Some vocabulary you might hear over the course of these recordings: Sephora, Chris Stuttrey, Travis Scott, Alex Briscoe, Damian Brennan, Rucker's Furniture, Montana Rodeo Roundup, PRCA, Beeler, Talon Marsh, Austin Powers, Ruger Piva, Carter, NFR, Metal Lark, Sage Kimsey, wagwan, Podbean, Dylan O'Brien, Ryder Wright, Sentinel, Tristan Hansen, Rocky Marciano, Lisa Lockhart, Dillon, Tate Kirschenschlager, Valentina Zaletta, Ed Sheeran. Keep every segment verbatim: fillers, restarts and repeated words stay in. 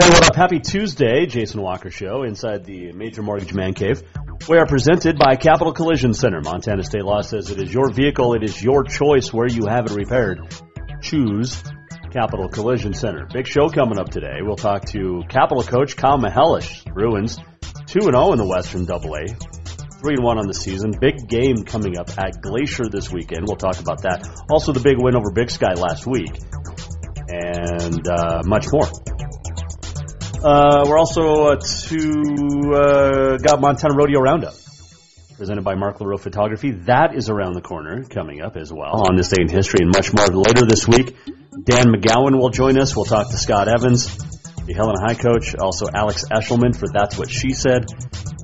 Hey, what up? Happy Tuesday, Jason Walker Show, inside the Major Mortgage Man Cave. We are presented by Capital Collision Center. Montana state law says it is your vehicle, it is your choice where you have it repaired. Choose Capital Collision Center. Big show coming up today. We'll talk to Capital coach Kyle Mihelish. Bruins, two and oh in the Western double A, three and one on the season. Big game coming up at Glacier this weekend. We'll talk about that. Also, the big win over Big Sky last week, and uh, much more. Uh, we're also uh, to uh, got Montana Rodeo Roundup, presented by Mark LaRoe Photography. That is around the corner, coming up as well on this day in history, and much more later this week. Dan McGowan will join us. We'll talk to Scott Evans, the Helena High coach, also Alex Eshelman for That's What She Said,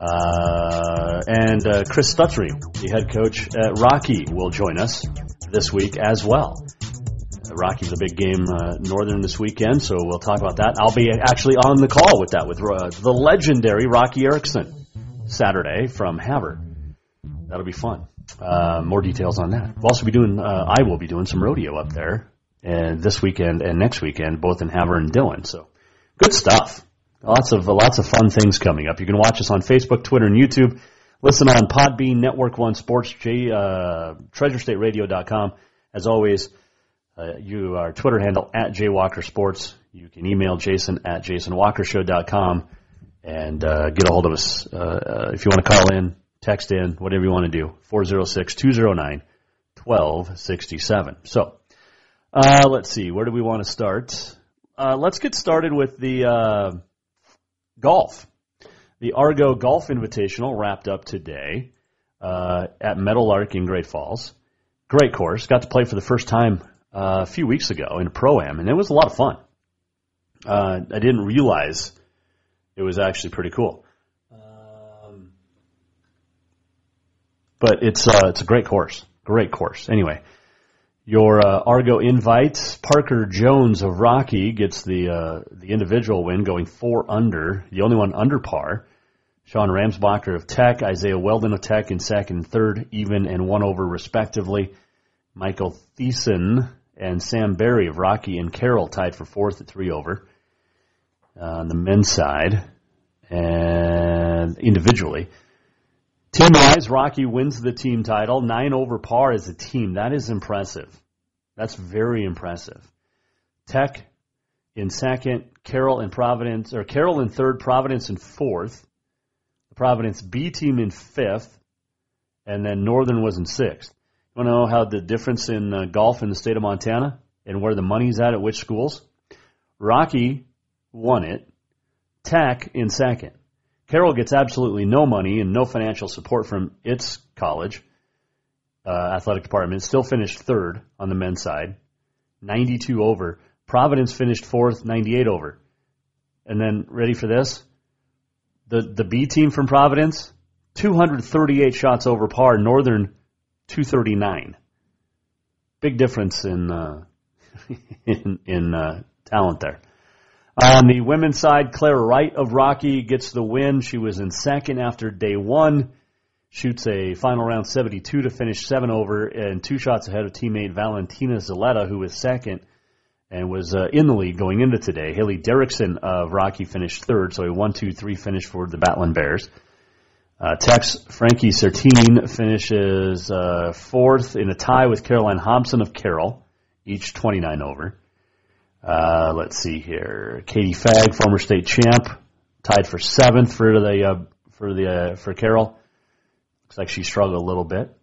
uh, and uh, Chris Stuttrey, the head coach at Rocky, will join us this week as well. Rocky's a big game uh, northern this weekend, so we'll talk about that. I'll be actually on the call with that with uh, the legendary Rocky Erickson Saturday from Havert. That'll be fun. Uh, more details on that. We'll also be doing, uh, I will be doing some rodeo up there and this weekend and next weekend, both in Havert and Dillon. So good stuff. Lots of, lots of fun things coming up. You can watch us on Facebook, Twitter, and YouTube. Listen on Podbean, Network One Sports, J, uh, treasure state radio dot com. As always, Uh, you our Twitter handle at J Walker Sports. You can email Jason at Jason Walker Show dot com and uh, get a hold of us uh, uh, if you want to call in, text in, whatever you want to do. four oh six, two oh nine, one two six seven. So uh, let's see, where do we want to start? Uh, let's get started with the uh, golf. The Argo Golf Invitational wrapped up today uh, at Metal Lark in Great Falls. Great course. Got to play for the first time Uh, a few weeks ago in Pro-Am, and it was a lot of fun. Uh, I didn't realize it was actually pretty cool. Um, but it's uh, it's a great course, great course. Anyway, your uh, Argo invite, Parker Jones of Rocky gets the uh, the individual win, going four under, the only one under par. Sean Ramsbacher of Tech, Isaiah Weldon of Tech in second and third, even and one over respectively. Michael Thiessen and Sam Berry of Rocky and Carroll tied for fourth at three over uh, on the men's side and individually. Team-wise, Rocky wins the team title. Nine over par as a team. That is impressive. That's very impressive. Tech in second, Carroll in Providence, or Carroll in third, Providence in fourth, the Providence B team in fifth, and then Northern was in sixth. You want to know how the difference in uh, golf in the state of Montana and where the money's at at which schools? Rocky won it. Tech in second. Carroll gets absolutely no money and no financial support from its college uh, athletic department. Still finished third on the men's side, ninety-two over. Providence finished fourth, ninety-eight over. And then, ready for this? The, the B team from Providence, two hundred thirty-eight shots over par. Northern two thirty-nine. Big difference in uh, in, in uh, talent there. On the women's side, Claire Wright of Rocky gets the win. She was in second after day one. Shoots a final round seventy-two to finish seven over and two shots ahead of teammate Valentina Zaletta, who was second and was uh, in the lead going into today. Haley Derrickson of Rocky finished third, so a one two three finish for the Batlin Bears. Uh, Tech's Frankie Sertine finishes uh, fourth in a tie with Caroline Hobson of Carroll, each twenty-nine over. Uh, let's see here. Katie Fagg, former state champ, tied for seventh for the uh, for the uh, for Carroll. Looks like she struggled a little bit.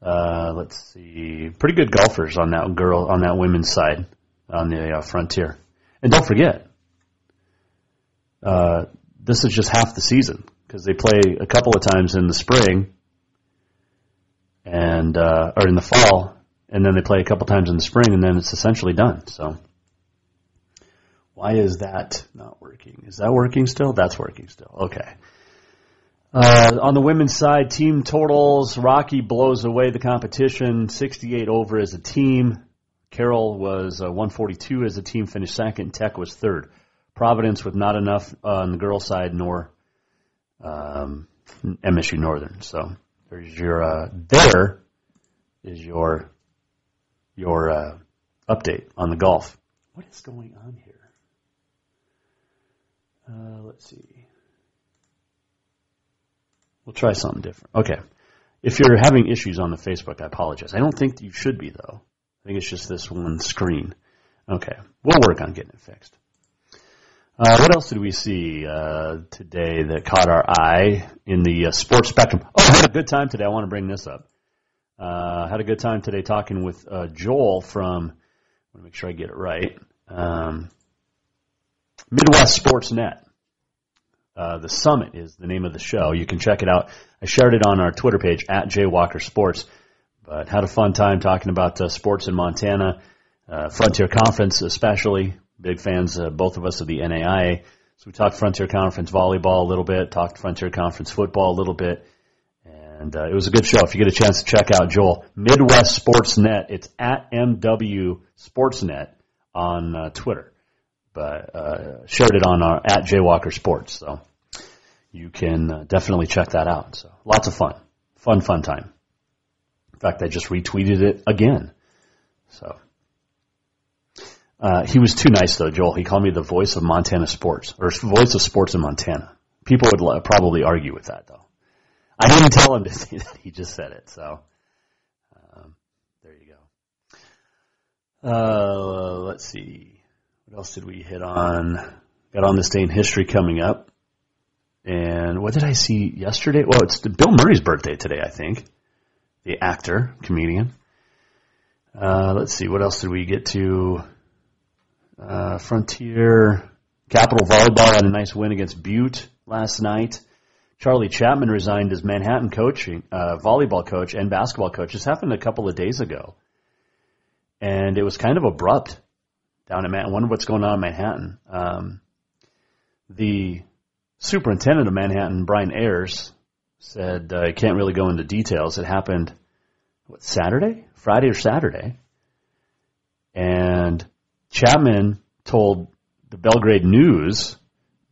Uh, let's see. Pretty good golfers on that girl on that women's side on the uh, frontier. And don't forget, uh, this is just half the season because they play a couple of times in the spring and uh, or in the fall, and then they play a couple times in the spring, and then it's essentially done. So. Why is that not working? Is that working still? That's working still. Okay. Uh, on the women's side, team totals, Rocky blows away the competition, sixty-eight over as a team. Carroll was uh, one forty-two as a team, finished second. Tech was third. Providence with not enough uh, on the girls' side, nor um, M S U Northern. So there's your uh, there is your your uh, update on the golf. What is going on here? Uh, let's see. We'll try something different. Okay. If you're having issues on the Facebook, I apologize. I don't think you should be, though. I think it's just this one screen. Okay. We'll work on getting it fixed. Uh, what else did we see uh, today that caught our eye in the uh, sports spectrum? Oh, I had a good time today. I want to bring this up. I uh, had a good time today talking with uh, Joel from, I want to make sure I get it right, um, Midwest Sports Net. Uh, the Summit is the name of the show. You can check it out. I shared it on our Twitter page, at J Walker Sports. But had a fun time talking about uh, sports in Montana, uh, Frontier Conference especially. Big fans, uh, both of us, of the N A I A. So we talked Frontier Conference volleyball a little bit, talked Frontier Conference football a little bit. And uh, it was a good show. If you get a chance to check out Joel, Midwest Sports Net. It's at M W Sports Net on uh, Twitter. But uh, shared it on our at J Walker Sports, so you can uh, definitely check that out. So lots of fun, fun, fun time. In fact, I just retweeted it again. So uh, he was too nice though, Joel. He called me the voice of Montana sports, or voice of sports in Montana. People would probably argue with that though. I didn't tell him to say that; he just said it. So. Um, there you go. Uh, let's see. What else did we hit on? Got on this day in history coming up. And what did I see yesterday? Well, it's Bill Murray's birthday today, I think. The actor, comedian. Uh, let's see, what else did we get to? Uh, Frontier Capital Volleyball had a nice win against Butte last night. Charlie Chapman resigned as Manhattan coaching, uh, volleyball coach and basketball coach. This happened a couple of days ago. And it was kind of abrupt. Down in Manhattan, I wonder what's going on in Manhattan. Um, the superintendent of Manhattan, Brian Ayers, said, uh, I can't really go into details. It happened, what, Saturday? Friday or Saturday. And Chapman told the Belgrade News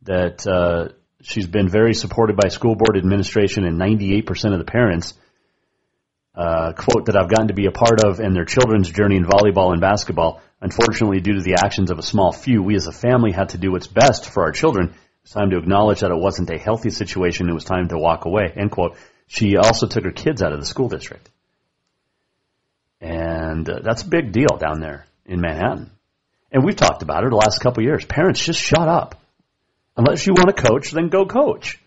that uh, she's been very supported by school board administration and ninety-eight percent of the parents, uh, quote, that I've gotten to be a part of in their children's journey in volleyball and basketball. Unfortunately, due to the actions of a small few, we as a family had to do what's best for our children. It's time to acknowledge that it wasn't a healthy situation. It was time to walk away, end quote. She also took her kids out of the school district. And uh, that's a big deal down there in Manhattan. And we've talked about it the last couple of years. Parents, just shut up. Unless you want to coach, then go coach.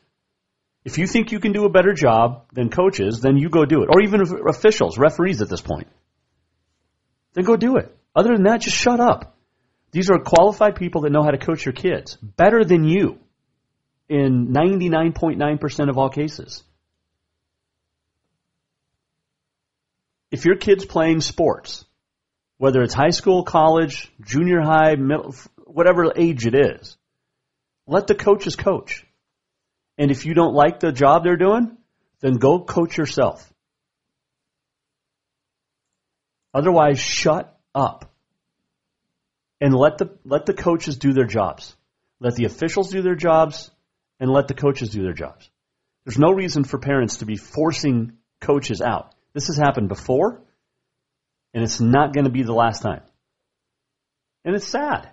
If you think you can do a better job than coaches, then you go do it. Or even officials, referees at this point. Then go do it. Other than that, just shut up. These are qualified people that know how to coach your kids better than you in ninety-nine point nine percent of all cases. If your kid's playing sports, whether it's high school, college, junior high, middle, whatever age it is, let the coaches coach. And if you don't like the job they're doing, then go coach yourself. Otherwise, shut up. Up and let the let the coaches do their jobs. Let the officials do their jobs and let the coaches do their jobs. There's no reason for parents to be forcing coaches out. This has happened before, and it's not going to be the last time. And it's sad.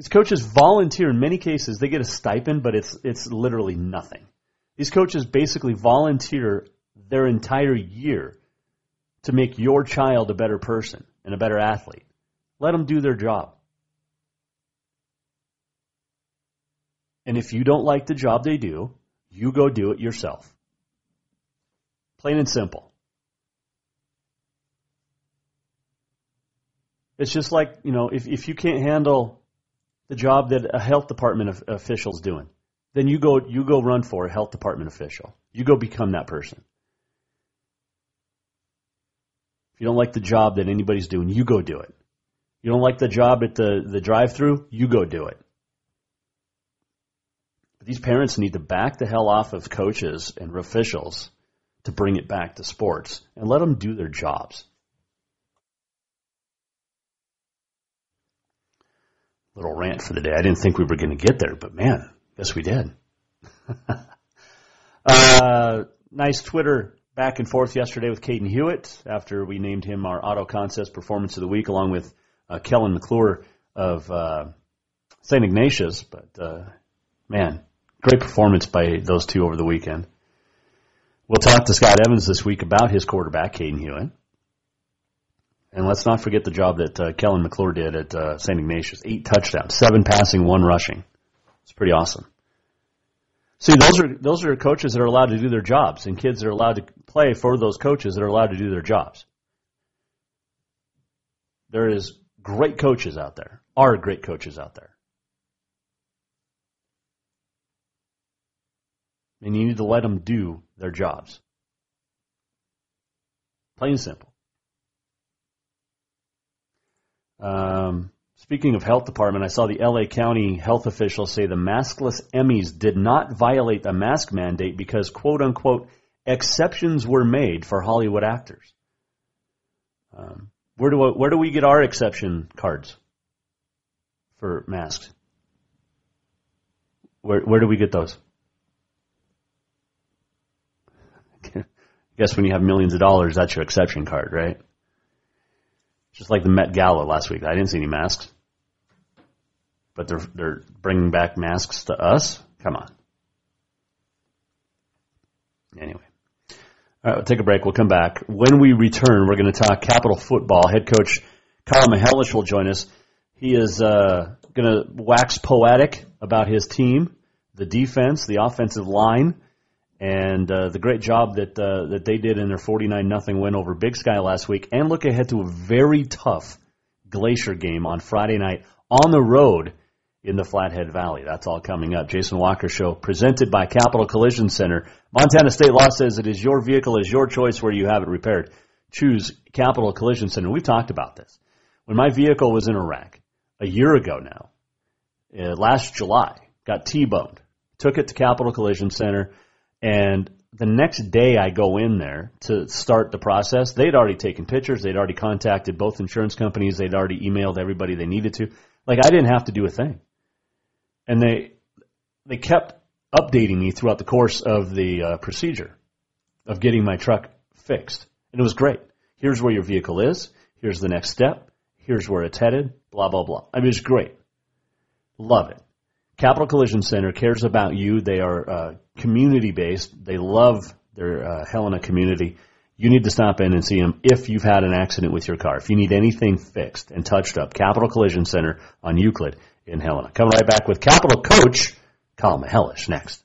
These coaches volunteer. In many cases, they get a stipend, but it's it's literally nothing. These coaches basically volunteer their entire year to make your child a better person and a better athlete. Let them do their job. And if you don't like the job they do, you go do it yourself. Plain and simple. It's just like, you know, if, if you can't handle the job that a health department of, official's doing, then you go you go run for a health department official. You go become that person. If you don't like the job that anybody's doing, you go do it. You don't like the job at the, the drive-thru, you go do it. But these parents need to back the hell off of coaches and officials to bring it back to sports and let them do their jobs. Little rant for the day. I didn't think we were going to get there, but man, guess we did. uh, nice Twitter back and forth yesterday with Caden Hewitt after we named him our Auto Contest Performance of the Week along with uh, Kellen McClure of uh, Saint Ignatius, but uh, man, great performance by those two over the weekend. We'll talk to Scott Evans this week about his quarterback, Caden Hewitt. And let's not forget the job that uh, Kellen McClure did at uh, Saint Ignatius. Eight touchdowns, seven passing, one rushing. It's pretty awesome. See, those are those are coaches that are allowed to do their jobs, and kids that are allowed to play for those coaches that are allowed to do their jobs. There is great coaches out there, are great coaches out there. And you need to let them do their jobs. Plain and simple. Um, speaking of health department, I saw the L A County health officials say the maskless Emmys did not violate the mask mandate because, quote unquote, exceptions were made for Hollywood actors. Um, where do I, where do we get our exception cards for masks? Where where do we get those? I guess when you have millions of dollars, that's your exception card, right? Just like the Met Gala last week. I didn't see any masks. But they're they're bringing back masks to us? Come on. Anyway. All right, we'll take a break. We'll come back. When we return, we're going to talk Capital football. Head coach Kyle Mihelish will join us. He is uh, going to wax poetic about his team, the defense, the offensive line, and uh, the great job that uh, that they did in their forty-nine nothing win over Big Sky last week, and look ahead to a very tough Glacier game on Friday night on the road in the Flathead Valley. That's all coming up. Jason Walker Show, presented by Capital Collision Center. Montana State law says it is your vehicle, is your choice where you have it repaired. Choose Capital Collision Center. We've talked about this. When my vehicle was in a wreck a year ago now, uh, last July, got T-boned, took it to Capital Collision Center. And the next day I go in there to start the process. They'd already taken pictures. They'd already contacted both insurance companies. They'd already emailed everybody they needed to. Like, I didn't have to do a thing. And they they kept updating me throughout the course of the uh, procedure of getting my truck fixed. And it was great. Here's where your vehicle is. Here's the next step. Here's where it's headed. Blah, blah, blah. I mean, it's great. Love it. Capital Collision Center cares about you. They are uh, community-based. They love their uh, Helena community. You need to stop in and see them if you've had an accident with your car. If you need anything fixed and touched up, Capital Collision Center on Euclid in Helena. Coming right back with Capital Coach Kyle Mihelish next.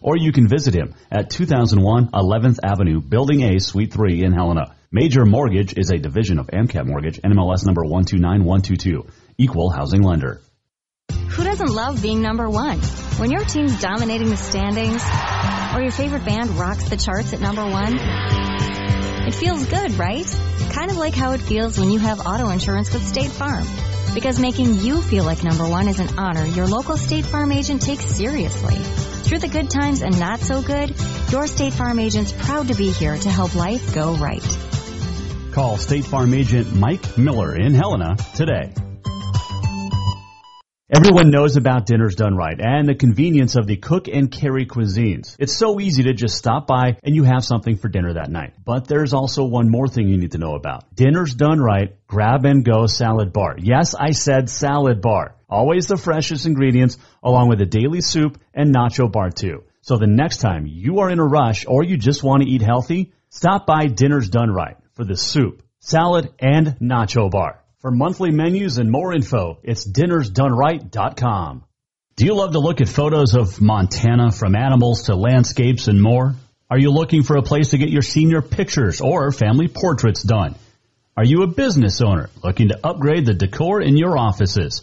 or you can visit him at two thousand one eleventh Avenue, Building A, Suite three in Helena. Major Mortgage is a division of AMCAP Mortgage, N M L S number one two nine one two two, equal housing lender. Who doesn't love being number one? When your team's dominating the standings, or your favorite band rocks the charts at number one, it feels good, right? Kind of like how it feels when you have auto insurance with State Farm. Because making you feel like number one is an honor your local State Farm agent takes seriously. Through the good times and not so good, your State Farm agent's proud to be here to help life go right. Call State Farm agent Mike Miller in Helena today. Everyone knows about Dinners Done Right and the convenience of the cook and carry cuisines. It's so easy to just stop by and you have something for dinner that night. But there's also one more thing you need to know about. Dinners Done Right Grab and Go Salad Bar. Yes, I said salad bar. Always the freshest ingredients along with a daily soup and nacho bar too. So the next time you are in a rush or you just want to eat healthy, stop by Dinners Done Right for the soup, salad, and nacho bar. For monthly menus and more info, it's dinners done right dot com. Do you love to look at photos of Montana from animals to landscapes and more? Are you looking for a place to get your senior pictures or family portraits done? Are you a business owner looking to upgrade the decor in your offices?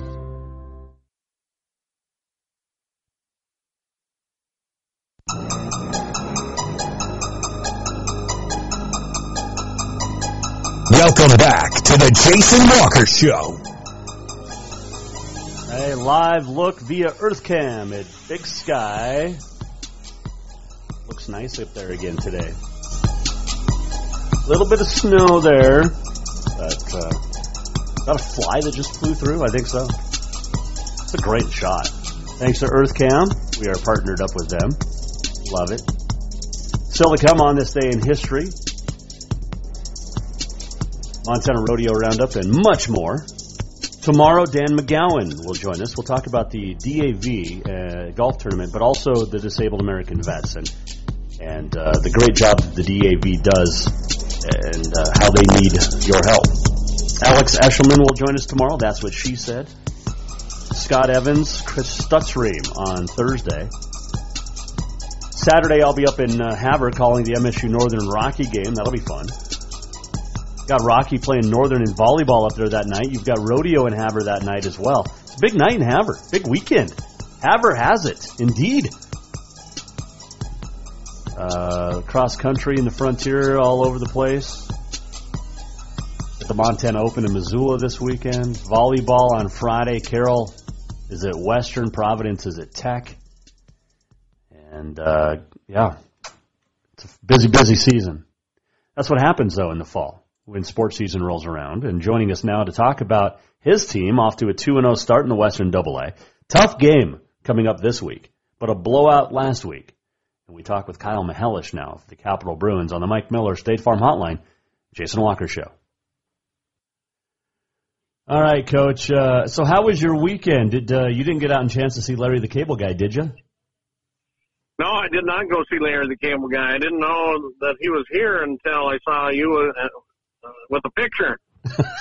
Welcome back to the Jason Walker Show. A live look via EarthCam at Big Sky. Looks nice up there again today. A little bit of snow there. But, uh, is that a fly that just flew through? I think so. It's a great shot. Thanks to EarthCam. We are partnered up with them. Love it. Still to come on this day in history. Montana Rodeo Roundup, and much more. Tomorrow, Dan McGowan will join us. We'll talk about the D A V uh, golf tournament, but also the Disabled American Vets and, and uh, the great job that the D A V does and uh, how they need your help. Alex Eshelman will join us tomorrow. That's what she said. Scott Evans, Chris Stuttrey on Thursday. Saturday, I'll be up in uh, Havre calling the M S U Northern Rocky game. That'll be fun. Got Rocky playing Northern in volleyball up there that night. You've got rodeo in Havre that night as well. It's a big night in Havre. Big weekend. Havre has it, indeed. Uh, cross country in the frontier all over the place. At the Montana Open in Missoula this weekend. Volleyball on Friday. Carroll is at Western. Providence is at Tech. And, uh, yeah, it's a busy, busy season. That's what happens, though, in the fall, when sports season rolls around. And joining us now to talk about his team, off to a two and oh start in the Western double A. Tough game coming up this week, but a blowout last week. And we talk with Kyle Mihelish now of the Capital Bruins on the Mike Miller State Farm Hotline, Jason Walker Show. All right, Coach. Uh, so how was your weekend? Did uh, you didn't get out a chance to see Larry the Cable Guy, did you? No, I did not go see Larry the Cable Guy. I didn't know that he was here until I saw you at- with a picture,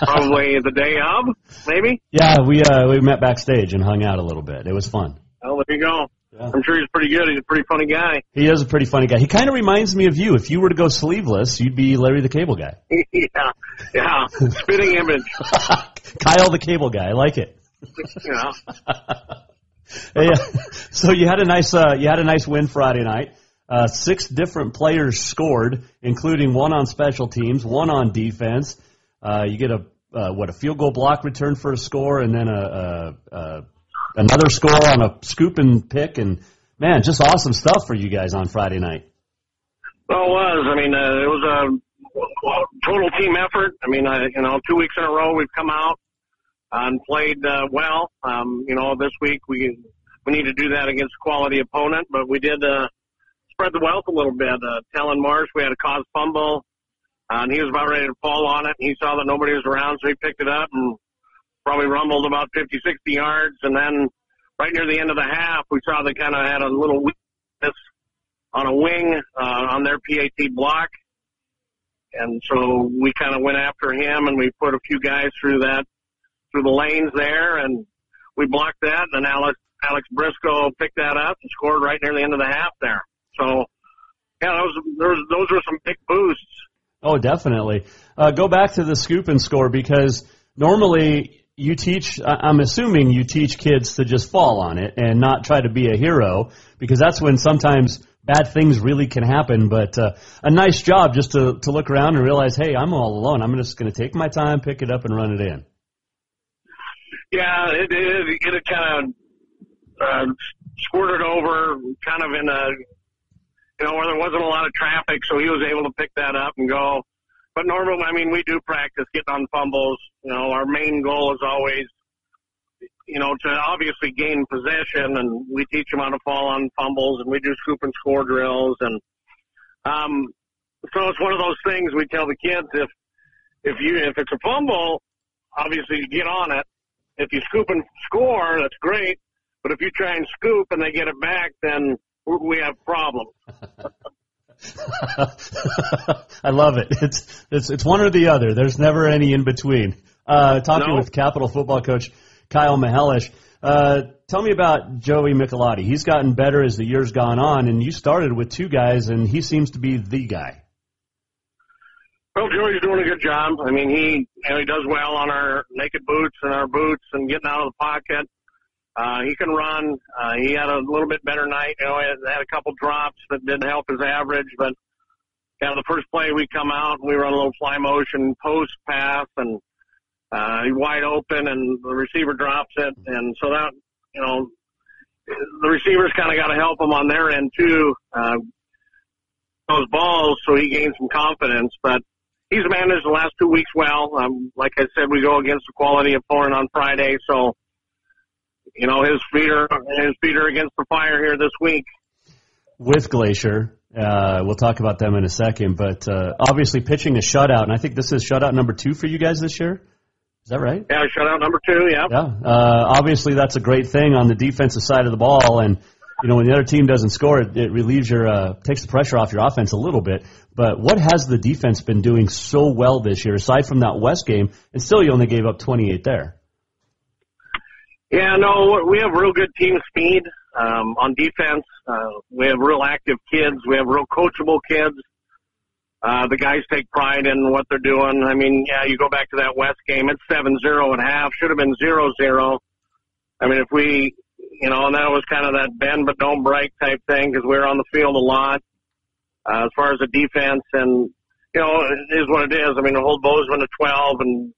probably the day of, maybe? Yeah, we uh, we met backstage and hung out a little bit. It was fun. Oh, there you go. Yeah. I'm sure he's pretty good. He's a pretty funny guy. He is a pretty funny guy. He kind of reminds me of you. If you were to go sleeveless, you'd be Larry the Cable Guy. yeah, yeah, spitting image. Kyle the Cable Guy. I like it. You know. Yeah. So you had a nice uh, you had a nice win Friday night. Uh, six different players scored, including one on special teams, one on defense. Uh, you get a uh, what a field goal block return for a score, and then a, a, a another score on a scoop and pick. And man, just awesome stuff for you guys on Friday night. Well, it was. I mean, uh, it was a total team effort. I mean, I, you know, two weeks in a row we've come out and played uh, well. Um, you know, this week we we need to do that against a quality opponent, but we did uh, spread the wealth a little bit. Uh, Talon Marsh, we had a cause fumble, uh, and he was about ready to fall on it, and he saw that nobody was around, so he picked it up and probably rumbled about fifty, sixty yards. And then right near the end of the half, we saw they kind of had a little weakness on a wing uh, on their P A T block. And so we kind of went after him, and we put a few guys through that, through the lanes there, and we blocked that, and then Alex, Alex Briscoe picked that up and scored right near the end of the half there. So, yeah, that was, there was, those were some big boosts. Oh, definitely. Uh, go back to the scoop and score, because normally you teach, I'm assuming you teach kids to just fall on it and not try to be a hero, because that's when sometimes bad things really can happen. But uh, a nice job just to, to look around and realize, hey, I'm all alone. I'm just going to take my time, pick it up, and run it in. Yeah, it it, it kind of uh, squirted over kind of in a, you know, where there wasn't a lot of traffic, so he was able to pick that up and go. But normally, I mean, we do practice getting on fumbles. You know, our main goal is always, you know, to obviously gain possession, and we teach them how to fall on fumbles, and we do scoop and score drills. And um, so it's one of those things we tell the kids, if if you if it's a fumble, obviously you get on it. If you scoop and score, that's great. But if you try and scoop and they get it back, then we have problems. I love it. It's it's it's one or the other. There's never any in between. Uh, talking no. with Capital football coach Kyle Mihelish. Uh, tell me about Joey Michelotti. He's gotten better as the years gone on, and you started with two guys, and he seems to be the guy. Well, Joey's doing a good job. I mean, he you know, he does well on our naked boots and our boots and getting out of the pocket. Uh, he can run. Uh, he had a little bit better night. You know, he had a couple drops that did help his average. But, you know, the first play we come out, we run a little fly motion post pass, and uh, he's wide open, and the receiver drops it. And so that, you know, the receivers kind of got to help him on their end too, uh, those balls, so he gained some confidence. But he's managed the last two weeks well. Um, like I said, we go against the quality opponent on Friday, so, you know, his feet are, his feet are against the fire here this week. With Glacier, uh, we'll talk about them in a second, but uh, obviously pitching a shutout, and I think this is shutout number two for you guys this year. Is that right? Yeah, shutout number two, yeah. Yeah. Uh, obviously, that's a great thing on the defensive side of the ball, and, you know, when the other team doesn't score, it, it relieves your uh, – takes the pressure off your offense a little bit. But what has the defense been doing so well this year, aside from that West game, and still you only gave up twenty-eight there? Yeah, no, we have real good team speed um, on defense. Uh, we have real active kids. We have real coachable kids. Uh, the guys take pride in what they're doing. I mean, yeah, you go back to that West game. It's seven zero at half. Should have been zero zero. I mean, if we – you know, and that was kind of that bend but don't break type thing because we were on the field a lot uh, as far as the defense. And, you know, it is what it is. I mean, to hold Bozeman to twelve and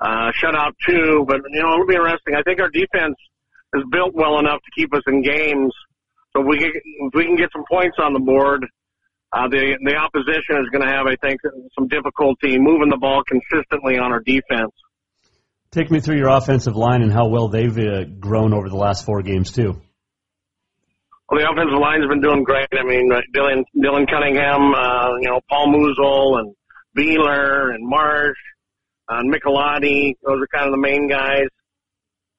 uh, shut out two. But, you know, it'll be interesting. I think our defense is built well enough to keep us in games. So if we, get, if we can get some points on the board, uh, the, the opposition is going to have, I think, some difficulty moving the ball consistently on our defense. Take me through your offensive line and how well they've uh, grown over the last four games, too. Well, the offensive line's been doing great. I mean, uh, Dillon, Dillon Cunningham, uh, you know, Paul Musil and Beeler and Marsh uh, and Michelotti. Those are kind of the main guys.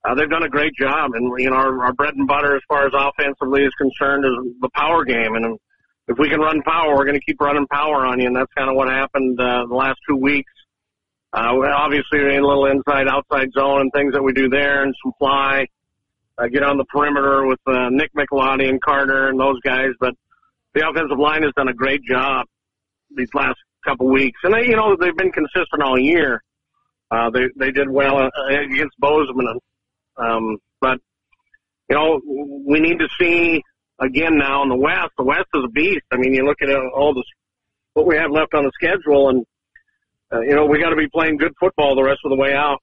Uh, they've done a great job. And, you know, our, our bread and butter as far as offensively is concerned is the power game. And if we can run power, we're going to keep running power on you. And that's kind of what happened uh, the last two weeks. Uh, obviously, a little inside-outside zone and things that we do there and some fly. Uh, get on the perimeter with uh, Nick Michelotti and Carter and those guys. But the offensive line has done a great job these last couple weeks. And, they, you know, they've been consistent all year. Uh, they they did well against Bozeman, um, but you know we need to see again now in the West. The West is a beast. I mean, you look at all this what we have left on the schedule, and uh, you know we got to be playing good football the rest of the way out.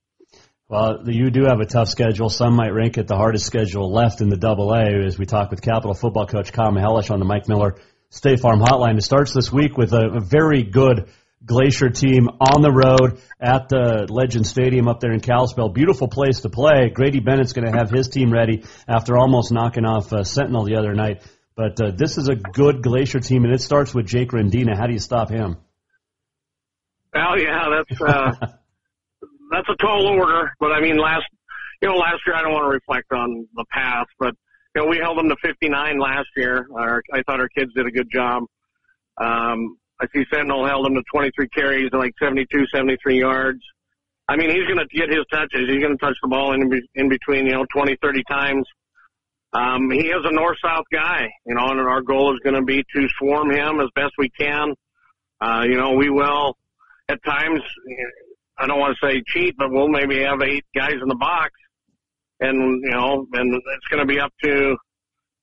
Well, you do have a tough schedule. Some might rank it the hardest schedule left in the Double A. As we talk with Capital football coach Kyle Mihelish on the Mike Miller State Farm Hotline, it starts this week with a, a very good Glacier team on the road at the Legend Stadium up there in Kalispell. Beautiful place to play. Grady Bennett's going to have his team ready after almost knocking off uh, Sentinel the other night. But uh, this is a good Glacier team, and it starts with Jake Rendina. How do you stop him? Well, yeah, that's. Uh... That's a tall order, but I mean, last you know, last year I don't want to reflect on the past, but you know, we held them to fifty-nine last year. Our, I thought our kids did a good job. Um, I see Sentinel held them to twenty-three carries, like seventy-two, seventy-three yards. I mean, he's going to get his touches. He's going to touch the ball in in between, you know, twenty, thirty times. Um, he is a north-south guy, you know, and our goal is going to be to swarm him as best we can. Uh, you know, we will at times. You know, I don't want to say cheat, but we'll maybe have eight guys in the box, and you know, and it's going to be up to,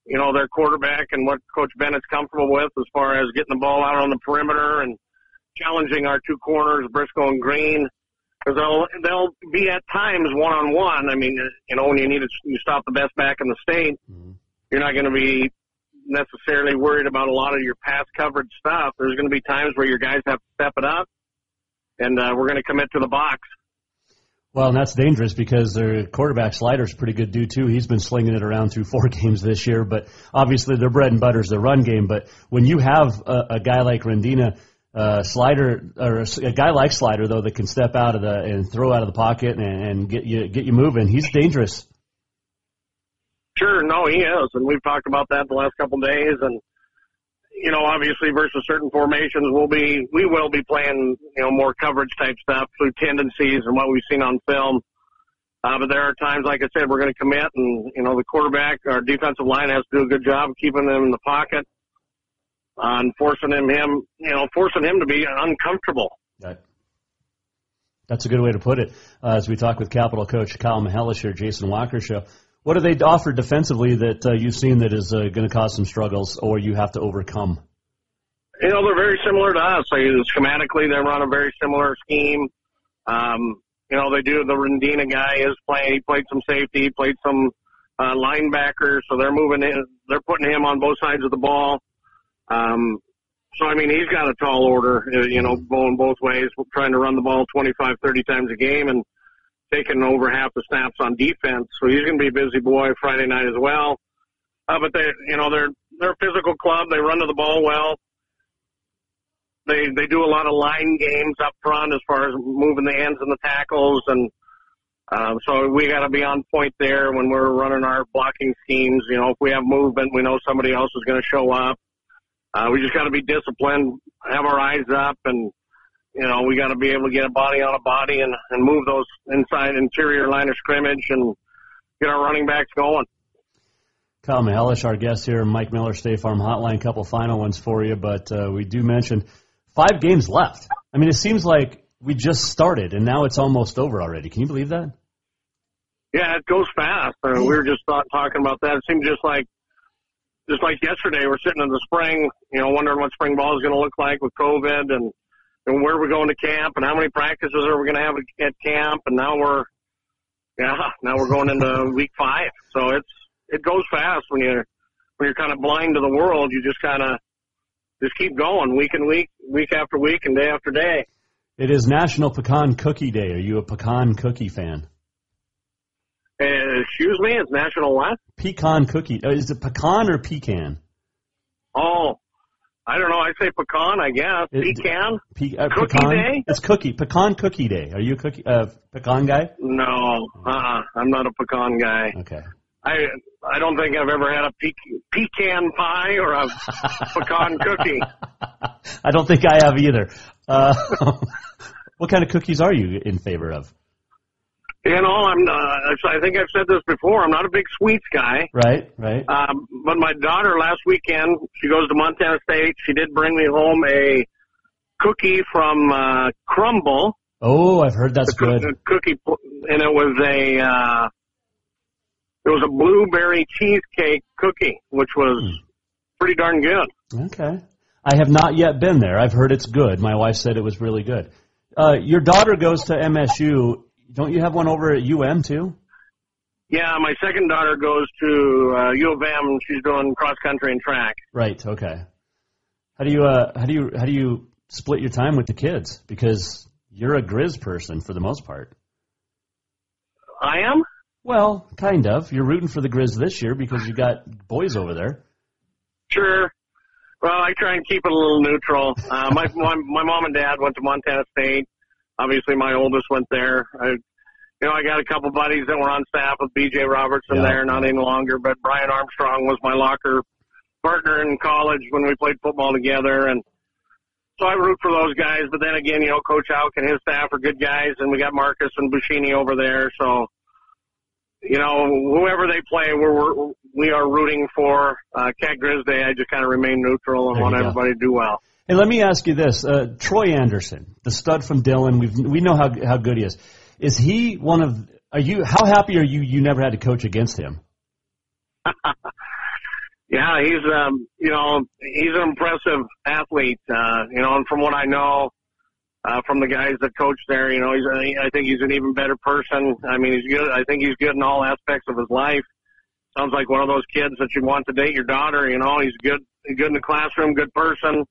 you know, their quarterback and what Coach Bennett's comfortable with as far as getting the ball out on the perimeter and challenging our two corners, Briscoe and Green, because they'll they'll be at times one on one. I mean, you know, when you need to you stop the best back in the state, mm-hmm. You're not going to be necessarily worried about a lot of your pass coverage stuff. There's going to be times where your guys have to step it up. And uh, we're going to commit to the box. Well, and that's dangerous because their quarterback Slider's a pretty good dude, too. He's been slinging it around through four games this year. But obviously their bread and butter is the run game. But when you have a, a guy like Rendina, uh, Slider, or a, a guy like Slider, though, that can step out of the and throw out of the pocket and, and get you get you moving, he's dangerous. Sure, no, he is. And we've talked about that the last couple of days. And you know, obviously versus certain formations, we'll be, we will be playing, you know, more coverage type stuff through tendencies and what we've seen on film. Uh, but there are times, like I said, we're going to commit and, you know, the quarterback, our defensive line has to do a good job of keeping them in the pocket uh, and forcing him, him, you know, forcing him to be uncomfortable. Right. That's a good way to put it. Uh, as we talk with Capital coach Kyle Mihelish here, Jason Walker Show. What do they offer defensively that uh, you've seen that is uh, going to cause some struggles or you have to overcome? You know, they're very similar to us. They, schematically, they run a very similar scheme. Um, you know, they do. The Rendina guy is playing. He played some safety, played some uh, linebacker, so they're moving in. They're putting him on both sides of the ball. Um, so, I mean, he's got a tall order, you know, going both ways, trying to run the ball twenty-five, thirty times a game, and taking over half the snaps on defense, so he's going to be a busy boy Friday night as well. Uh, but they, you know, they're they're a physical club. They run to the ball well. They they do a lot of line games up front as far as moving the ends and the tackles, and um, so we got to be on point there when we're running our blocking schemes. You know, if we have movement, we know somebody else is going to show up. Uh, we just got to be disciplined, have our eyes up, and. You know, we got to be able to get a body on a body and, and move those inside interior line of scrimmage and get our running backs going. Kyle Mihelish, our guest here, Mike Miller, State Farm Hotline, a couple final ones for you, but uh, we do mention five games left. I mean, it seems like we just started, and now it's almost over already. Can you believe that? Yeah, it goes fast. I mean, we were just thought, talking about that. It seemed just like just like yesterday. We're sitting in the spring, you know, wondering what spring ball is going to look like with COVID and and where we're going to camp and how many practices are we going to have at camp. And now we're, yeah, now we're going into week five. So it's, it goes fast when you're, when you're kind of blind to the world, you just kind of just keep going week and week, week after week and day after day. It is National Pecan Cookie Day. Are you a pecan cookie fan? Uh, excuse me, it's National what? Pecan cookie. Is it pecan or pecan? Oh, I don't know. I say pecan, I guess. Pecan? Pe- uh, cookie pecan? Day? It's cookie. Pecan cookie day. Are you a cookie, uh, pecan guy? No. Uh-uh. I'm not a pecan guy. Okay. I I don't think I've ever had a pe- pecan pie or a pecan cookie. I don't think I have either. Uh, what kind of cookies are you in favor of? You know, I'm not, I think I've said this before. I'm not a big sweets guy. Right, right. Um, but my daughter last weekend, she goes to Montana State. She did bring me home a cookie from uh, Crumble. Oh, I've heard that's the, good. The cookie, and it was a uh, it was a blueberry cheesecake cookie, which was mm. pretty darn good. Okay, I have not yet been there. I've heard it's good. My wife said it was really good. Uh, your daughter goes to M S U. Don't you have one over at U M too? Yeah, my second daughter goes to uh, U of M. She's doing cross country and track. Right. Okay. How do you uh, how do you how do you split your time with the kids? Because you're a Grizz person for the most part. I am? Well, kind of. You're rooting for the Grizz this year because you got boys over there. Sure. Well, I try and keep it a little neutral. Uh, my, my my mom and dad went to Montana State. Obviously, my oldest went there. I, you know, I got a couple buddies that were on staff with B J Robertson yeah. there, not any longer. But Brian Armstrong was my locker partner in college when we played football together, and so I root for those guys. But then again, you know, Coach Houck and his staff are good guys, and we got Marcus and Buscini over there. So, you know, whoever they play, we're, we're, we are rooting for. Uh, Cat Grizz Day, I just kind of remain neutral and want go. everybody to do well. Hey, let me ask you this. Uh, Troy Anderson, the stud from Dillon, we've, we know how how good he is. Is he one of – Are you? How happy are you you never had to coach against him? Yeah, he's um, you know, he's an impressive athlete, uh, you know, and from what I know, uh, from the guys that coach there, you know, he's I think he's an even better person. I mean, he's good. I think he's good in all aspects of his life. Sounds like one of those kids that you want to date your daughter. You know, he's good, good in the classroom, good person,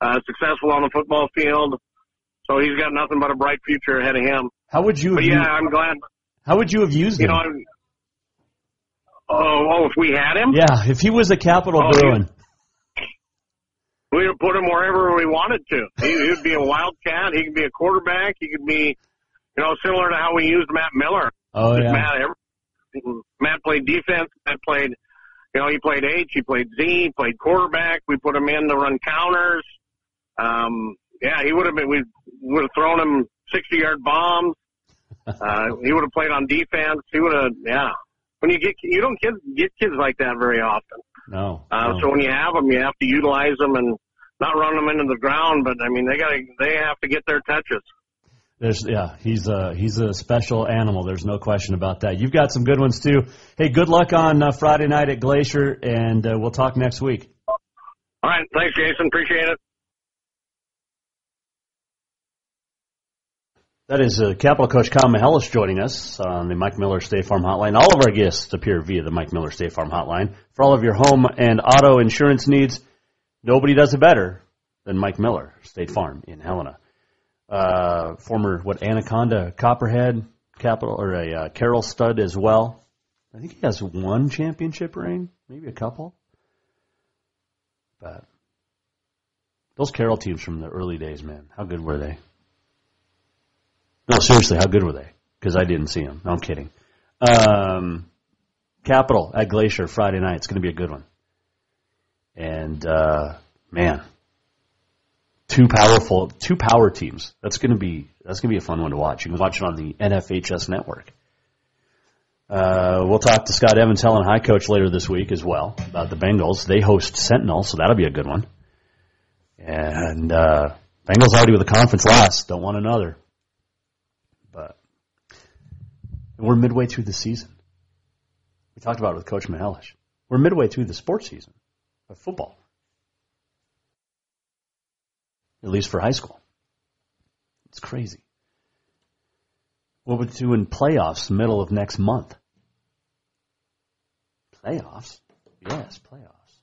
uh, successful on the football field. So he's got nothing but a bright future ahead of him. How would you? But yeah, used, I'm glad. How would you have used him? You know, I'm, Oh, oh, if we had him? Yeah, if he was a Capital oh, Bruin. We'd have put him wherever we wanted to. He would be a wildcat. He could be a quarterback. He could be, you know, similar to how we used Matt Miller. Oh, yeah. Matt, Matt played defense. Matt played, you know, he played H. He played Z. He played quarterback. We put him in to run counters. Um, yeah, he would have been, we would have thrown him sixty-yard bombs. Uh, he would have played on defense. He would have, yeah. When you get you don't get get kids like that very often. No. Uh, no. So when you have them, you have to utilize them and not run them into the ground. But I mean, they got they have to get their touches. There's yeah, he's a he's a special animal. There's no question about that. You've got some good ones too. Hey, good luck on uh, Friday night at Glacier, and uh, we'll talk next week. All right, thanks, Jason. Appreciate it. That is uh, Capital Coach Kyle Mihelish joining us on the Mike Miller State Farm Hotline. All of our guests appear via the Mike Miller State Farm Hotline. For all of your home and auto insurance needs, nobody does it better than Mike Miller State Farm in Helena. Uh, former, what, Anaconda Copperhead, Capital, or a uh, Carroll stud as well. I think he has one championship ring, maybe a couple. But those Carroll teams from the early days, man, how good were they? No, seriously, how good were they? Because I didn't see them. No, I'm kidding. Um, Capital at Glacier Friday night. It's going to be a good one. And, uh, man, two powerful, two power teams. That's going to be that's going to be a fun one to watch. You can watch it on the N F H S network. Uh, we'll talk to Scott Evans, Helena High coach, later this week as well about the Bengals. They host Sentinel, so that'll be a good one. And uh, Bengals already with a conference loss. Don't want another. But we're midway through the season. We talked about it with Coach Mihelish. We're midway through the sports season of football, at least for high school. It's crazy. What we're doing playoffs middle of next month. Playoffs? Yes, playoffs.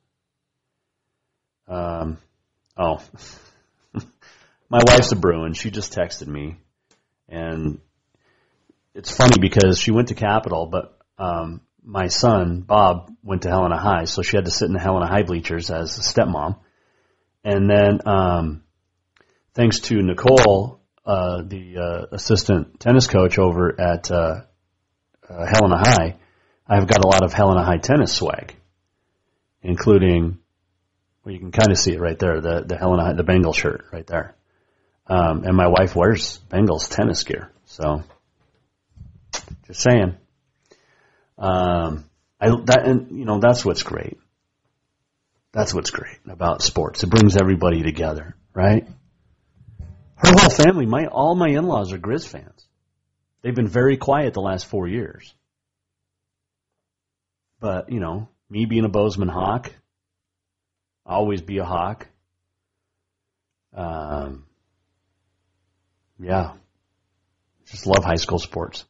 Um, oh, my wife's a Bruin. She just texted me. And it's funny because she went to Capital, but um, my son, Bob, went to Helena High, so she had to sit in the Helena High bleachers as a stepmom. And then um, thanks to Nicole, uh, the uh, assistant tennis coach over at uh, uh, Helena High, I've got a lot of Helena High tennis swag, including, well, you can kind of see it right there, the, the Helena High, the Bengal shirt right there. Um, and my wife wears Bengals tennis gear. So, just saying. Um, I, that, and, you know, that's what's great. That's what's great about sports. It brings everybody together, right? Her whole family, my all my in-laws are Grizz fans. They've been very quiet the last four years. But, you know, me being a Bozeman Hawk, I'll always be a Hawk. Um, yeah. Just love high school sports.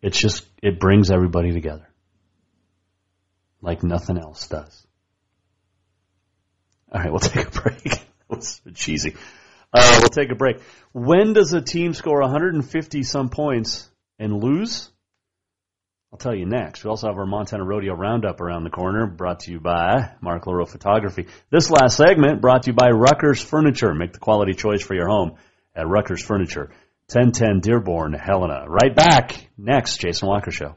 It's just, it brings everybody together. Like nothing else does. All right, we'll take a break. That was so cheesy. Uh, we'll take a break. When does a team score one hundred fifty some points and lose? I'll tell you next. We also have our Montana Rodeo Roundup around the corner, brought to you by Mark LaRoe Photography. This last segment brought to you by Rucker's Furniture. Make the quality choice for your home at Rucker's Furniture, ten ten Dearborn, Helena. Right back next, Jason Walker Show.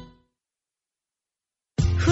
Who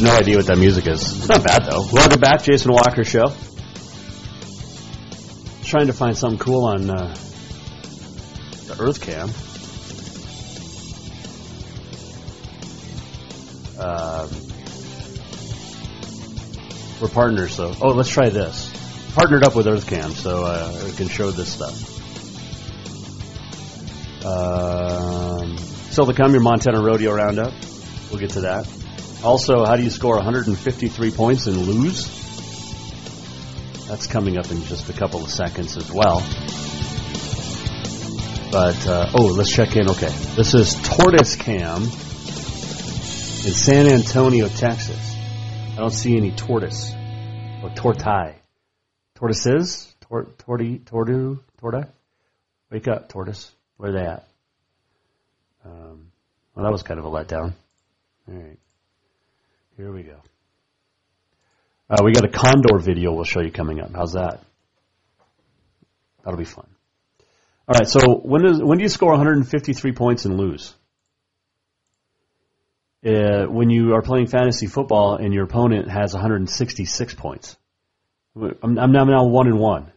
No idea what that music is. It's not bad, though. Welcome back, Jason Walker Show. I'm trying to find something cool on uh, the Earth Cam. Um, we're partners, so... Oh, let's try this. Partnered up with Earth Cam, so uh, we can show this stuff. Um, so to come, your Montana Rodeo Roundup. We'll get to that. Also, how do you score one hundred fifty-three points and lose? That's coming up in just a couple of seconds as well. But, uh, oh, let's check in. Okay. This is Tortoise Cam in San Antonio, Texas. I don't see any tortoise or tortai. Tortoises? Tor- torti, tortu, torta? Wake up, tortoise. Where are they at? Um, well, that was kind of a letdown. All right. Here we go. Uh, we got a condor video we'll show you coming up. How's that? That'll be fun. All right, so when, is, when do you score one hundred fifty-three points and lose? Uh, when you are playing fantasy football and your opponent has one hundred sixty-six points. I'm, I'm now one and one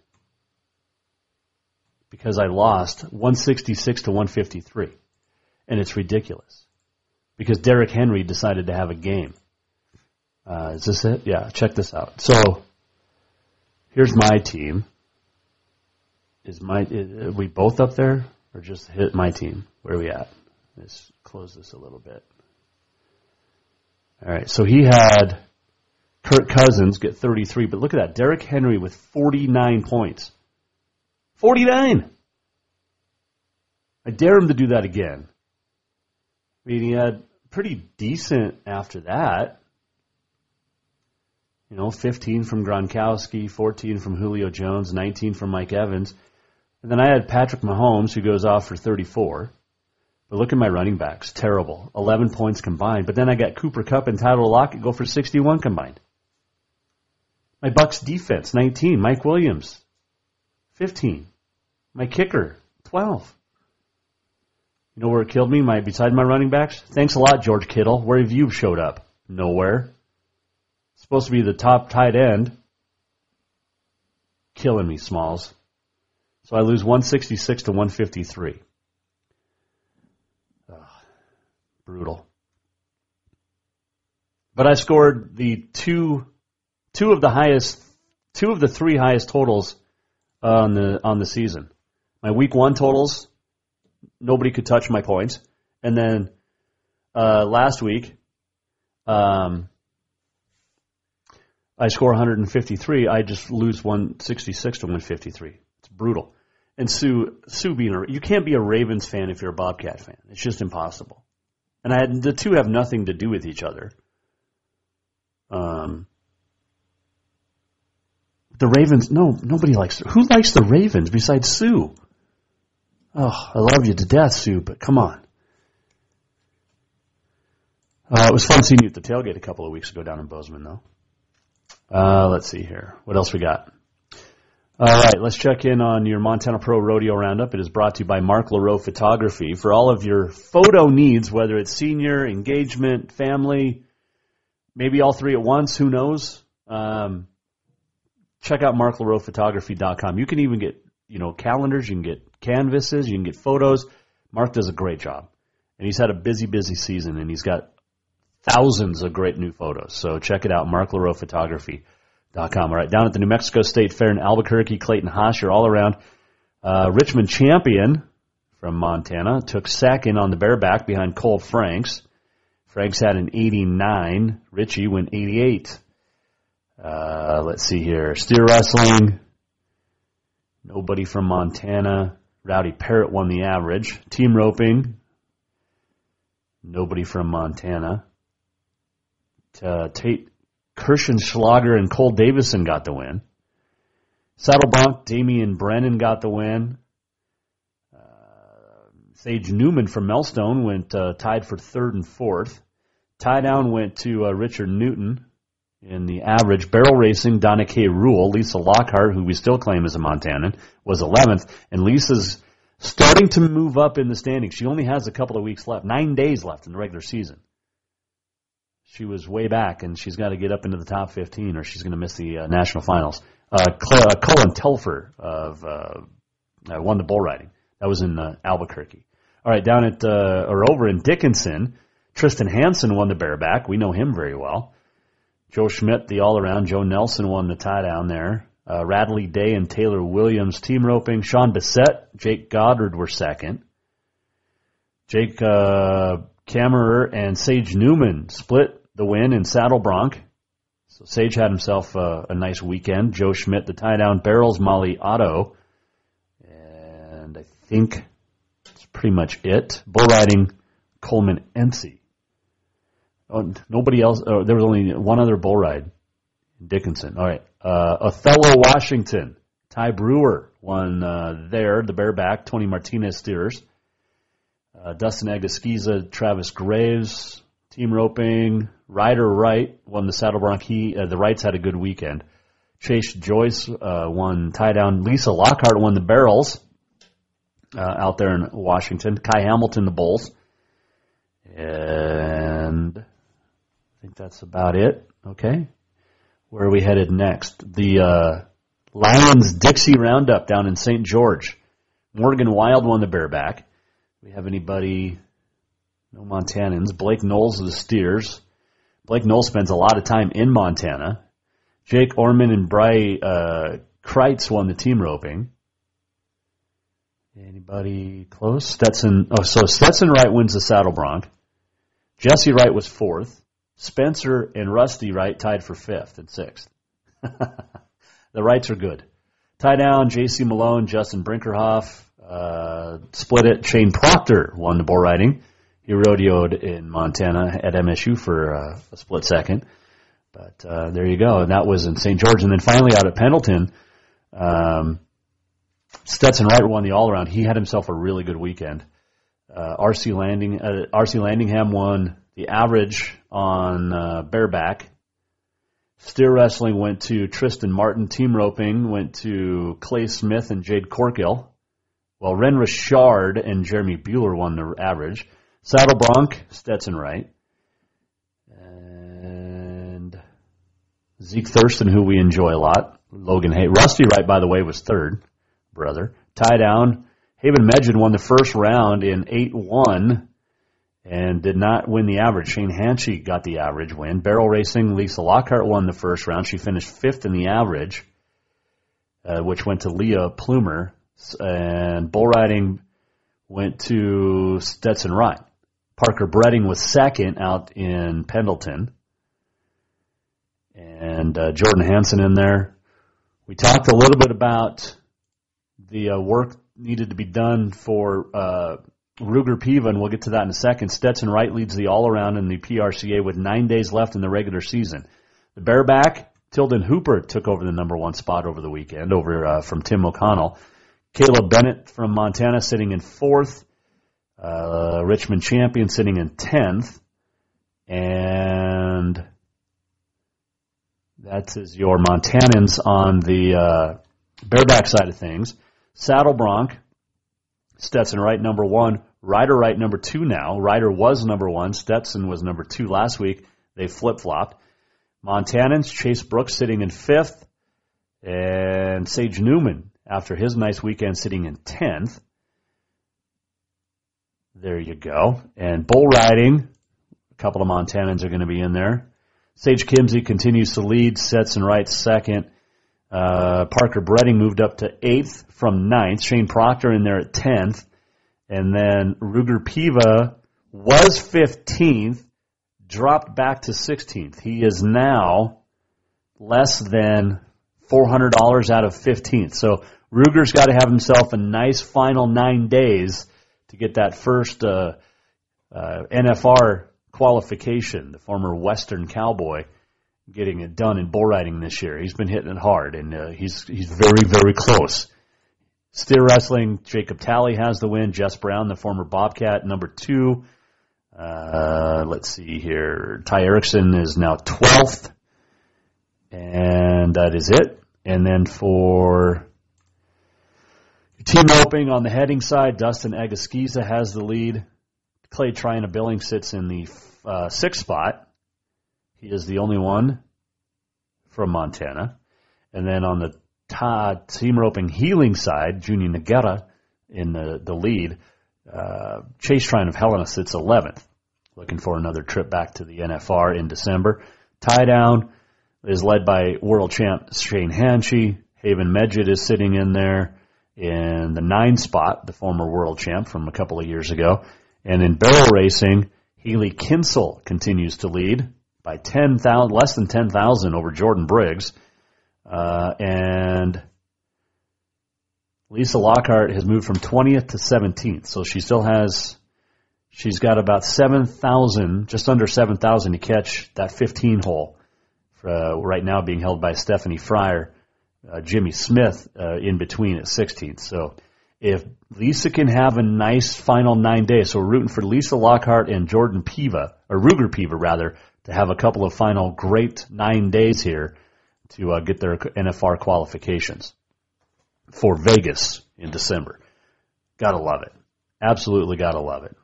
because I lost one sixty-six to one fifty-three, and it's ridiculous because Derrick Henry decided to have a game. Uh, is this it? Yeah, check this out. So here's my team. Is my is, are we both up there or just hit my team? Where are we at? Let's close this a little bit. All right, so he had Kirk Cousins get thirty-three, but look at that. Derrick Henry with forty-nine points. forty-nine! I dare him to do that again. I mean, he had pretty decent after that. You know, fifteen from Gronkowski, fourteen from Julio Jones, nineteen from Mike Evans. And then I had Patrick Mahomes, who goes off for thirty-four. But look at my running backs. Terrible. eleven points combined. But then I got Cooper Kupp and Tyler Lockett go for sixty-one combined. My Bucs defense, nineteen. Mike Williams, fifteen. My kicker, twelve. You know where it killed me? My beside my running backs? Thanks a lot, George Kittle. Where have you showed up? Nowhere. Supposed to be the top tight end. Killing me, Smalls. So I lose one sixty-six to one fifty-three. Ugh, brutal. But I scored the two, two of the highest, two of the three highest totals on the on the season. My week one totals, nobody could touch my points, and then uh, last week. Um, I score one hundred fifty-three, I just lose one sixty-six to one fifty-three. It's brutal. And Sue, Sue being a, you can't be a Ravens fan if you're a Bobcat fan. It's just impossible. And I had, the two have nothing to do with each other. Um, the Ravens, no, nobody likes, who likes the Ravens besides Sue? Oh, I love you to death, Sue, but come on. Uh, it was fun seeing you at the tailgate a couple of weeks ago down in Bozeman, though. Uh, let's see here. What else we got? All right, let's check in on your Montana Pro Rodeo Roundup. It is brought to you by Mark LaRoe Photography. For all of your photo needs, whether it's senior, engagement, family, maybe all three at once, who knows? Um, check out mark laroe photography dot com. You can even get, you know, calendars. You can get canvases. You can get photos. Mark does a great job. And he's had a busy, busy season, and he's got thousands of great new photos. So check it out, mark laroe photography dot com. All right, down at the New Mexico State Fair in Albuquerque, Clayton Haas, you're all around. Uh, Richmond champion from Montana took second on the bareback behind Cole Franks. Franks had an eighty-nine. Richie went eighty-eight. Uh, let's see here. Steer wrestling. Nobody from Montana. Rowdy Parrott won the average. Team roping. Nobody from Montana. Uh, Tate Kirschenschlager and Cole Davison got the win. Saddlebronk, Damian Brennan got the win. Uh, Sage Newman from Melstone went uh, tied for third and fourth. Tie down went to uh, Richard Newton in the average. Barrel racing, Donna K. Rule. Lisa Lockhart, who we still claim is a Montanan, was eleventh. And Lisa's starting to move up in the standings. She only has a couple of weeks left, nine days left in the regular season. She was way back, and she's got to get up into the top fifteen, or she's going to miss the uh, national finals. Uh, Cl- uh, Colin Telfer of, uh, won the bull riding. That was in uh, Albuquerque. All right, down at uh, or over in Dickinson, Tristan Hansen won the bareback. We know him very well. Joe Schmidt, the all-around. Joe Nelson won the tie down there. Uh, Radley Day and Taylor Williams team roping. Sean Bissett, Jake Goddard were second. Jake uh, Kammerer and Sage Newman split the win in Saddle Bronc. So Sage had himself a, a nice weekend. Joe Schmidt, the tie-down, barrels Molly Otto. And I think that's pretty much it. Bull riding, Coleman Ency. Oh, nobody else. Oh, there was only one other bull ride, Dickinson. All right. Uh, Othello Washington. Ty Brewer won uh, there, the bareback. Tony Martinez steers. Uh, Dustin Agaskiza, Travis Graves. Team roping. Ryder Wright won the Saddle Bronc. He, uh, the Wrights had a good weekend. Chase Joyce uh, won tie down. Lisa Lockhart won the barrels uh, out there in Washington. Kai Hamilton, the bulls. And I think that's about it. Okay. Where are we headed next? The uh, Lions-Dixie Roundup down in Saint George. Morgan Wild won the bareback. Do we have anybody? No Montanans. Blake Knowles of the steers. Blake Knowles spends a lot of time in Montana. Jake Orman and Bry uh, Kreitz won the team roping. Anybody close? Stetson. Oh, so Stetson Wright wins the Saddle Bronc. Jesse Wright was fourth. Spencer and Rusty Wright tied for fifth and sixth. The Wrights are good. Tie down, J C Malone, Justin Brinkerhoff, uh, split it. Shane Proctor won the bull riding. He rodeoed in Montana at M S U for uh, a split second. But uh, there you go. And that was in Saint George. And then finally out at Pendleton, um, Stetson Wright won the all-around. He had himself a really good weekend. Uh, R C Landing, uh, R C Landingham won the average on uh, bareback. Steer wrestling went to Tristan Martin. Team roping went to Clay Smith and Jade Corkill. Well, Ren Richard and Jeremy Bueller won the average. Saddle Bronc, Stetson Wright. And Zeke Thurston, who we enjoy a lot. Logan Hay. Rusty Wright, by the way, was third, brother. Tie down. Haven Medjid won the first round in eight one and did not win the average. Shane Hanchey got the average win. Barrel racing, Lisa Lockhart won the first round. She finished fifth in the average, uh, which went to Leah Plumer. And bull riding went to Stetson Wright. Parker Bredding was second out in Pendleton. And uh, Jordan Hansen in there. We talked a little bit about the uh, work needed to be done for uh, Ruger-Piva, and we'll get to that in a second. Stetson Wright leads the all-around in the P R C A with nine days left in the regular season. The bareback, Tilden Hooper took over the number one spot over the weekend over uh, from Tim O'Connell. Caleb Bennett from Montana sitting in fourth. Uh, Richmond Champion sitting in tenth. And that is your Montanans on the uh, bareback side of things. Saddle Bronc, Stetson Wright number one, Ryder Wright number two now. Ryder was number one. Stetson was number two last week. They flip-flopped. Montanans, Chase Brooks sitting in fifth, and Sage Newman after his nice weekend sitting in tenth. There you go. And bull riding, a couple of Montanans are going to be in there. Sage Kimsey continues to lead. Stetson Wright second. Uh, Parker Bredding moved up to eighth from ninth. Shane Proctor in there at tenth. And then Ruger-Piva was fifteenth, dropped back to sixteenth. He is now less than four hundred dollars out of fifteenth. So Ruger's got to have himself a nice final nine days to get that first uh, uh, N F R qualification, the former Western Cowboy, getting it done in bull riding this year. He's been hitting it hard, and uh, he's he's very, very close. Steer wrestling, Jacob Talley has the win. Jess Brown, the former Bobcat, number two. Uh, let's see here. Ty Erickson is now twelfth, and that is it. And then for team roping on the heading side, Dustin Agaskiza has the lead. Clay Triana-Billing sits in the uh, sixth spot. He is the only one from Montana. And then on the Todd team roping healing side, Junior Noguera in the, the lead. Uh, Chase Shrine of Helena sits eleventh, looking for another trip back to the N F R in December. Tie down is led by world champ Shane Hanchey. Haven Medjid is sitting in there in the nine spot, the former world champ from a couple of years ago. And in barrel racing, Haley Kinsel continues to lead. by ten thousand, less than ten thousand over Jordan Briggs. Uh, and Lisa Lockhart has moved from twentieth to seventeenth, so she still has, she's got about seven thousand, just under seven thousand to catch that fifteen hole, uh, right now being held by Stephanie Fryer, uh, Jimmy Smith uh, in between at sixteenth. So if Lisa can have a nice final nine days, so we're rooting for Lisa Lockhart and Jordan Piva, or Ruger Piva rather, to have a couple of final great nine days here to uh, get their N F R qualifications for Vegas in December. Gotta love it. Absolutely gotta love it.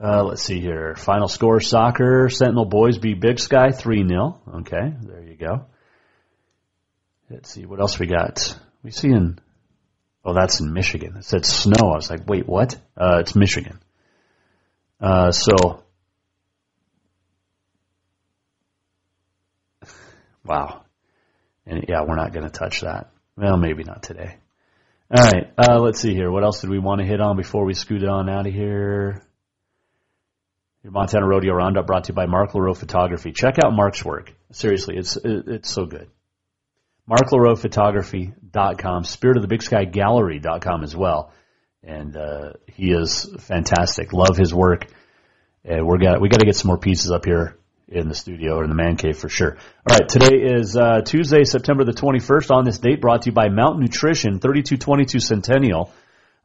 Uh, let's see here. Final score, soccer. Sentinel boys beat Big Sky three nil. Okay, there you go. Let's see, what else we got? We see in, oh, that's in Michigan. It said snow. I was like, wait, what? Uh, it's Michigan. Uh, so... Wow. And yeah, we're not going to touch that. Well, maybe not today. All right. Uh, let's see here. What else did we want to hit on before we scoot on out of here? Your Montana Rodeo Roundup brought to you by Mark LaRoe Photography. Check out Mark's work. Seriously, it's it's so good. Mark LaRoe Photography dot com, Spirit of the Big Sky Gallery dot com as well. And uh, he is fantastic. Love his work. And we're got we got to get some more pieces up here in the studio or in the man cave for sure. All right, today is uh, Tuesday, September the twenty-first. On this date, brought to you by Mountain Nutrition, thirty-two twenty-two Centennial.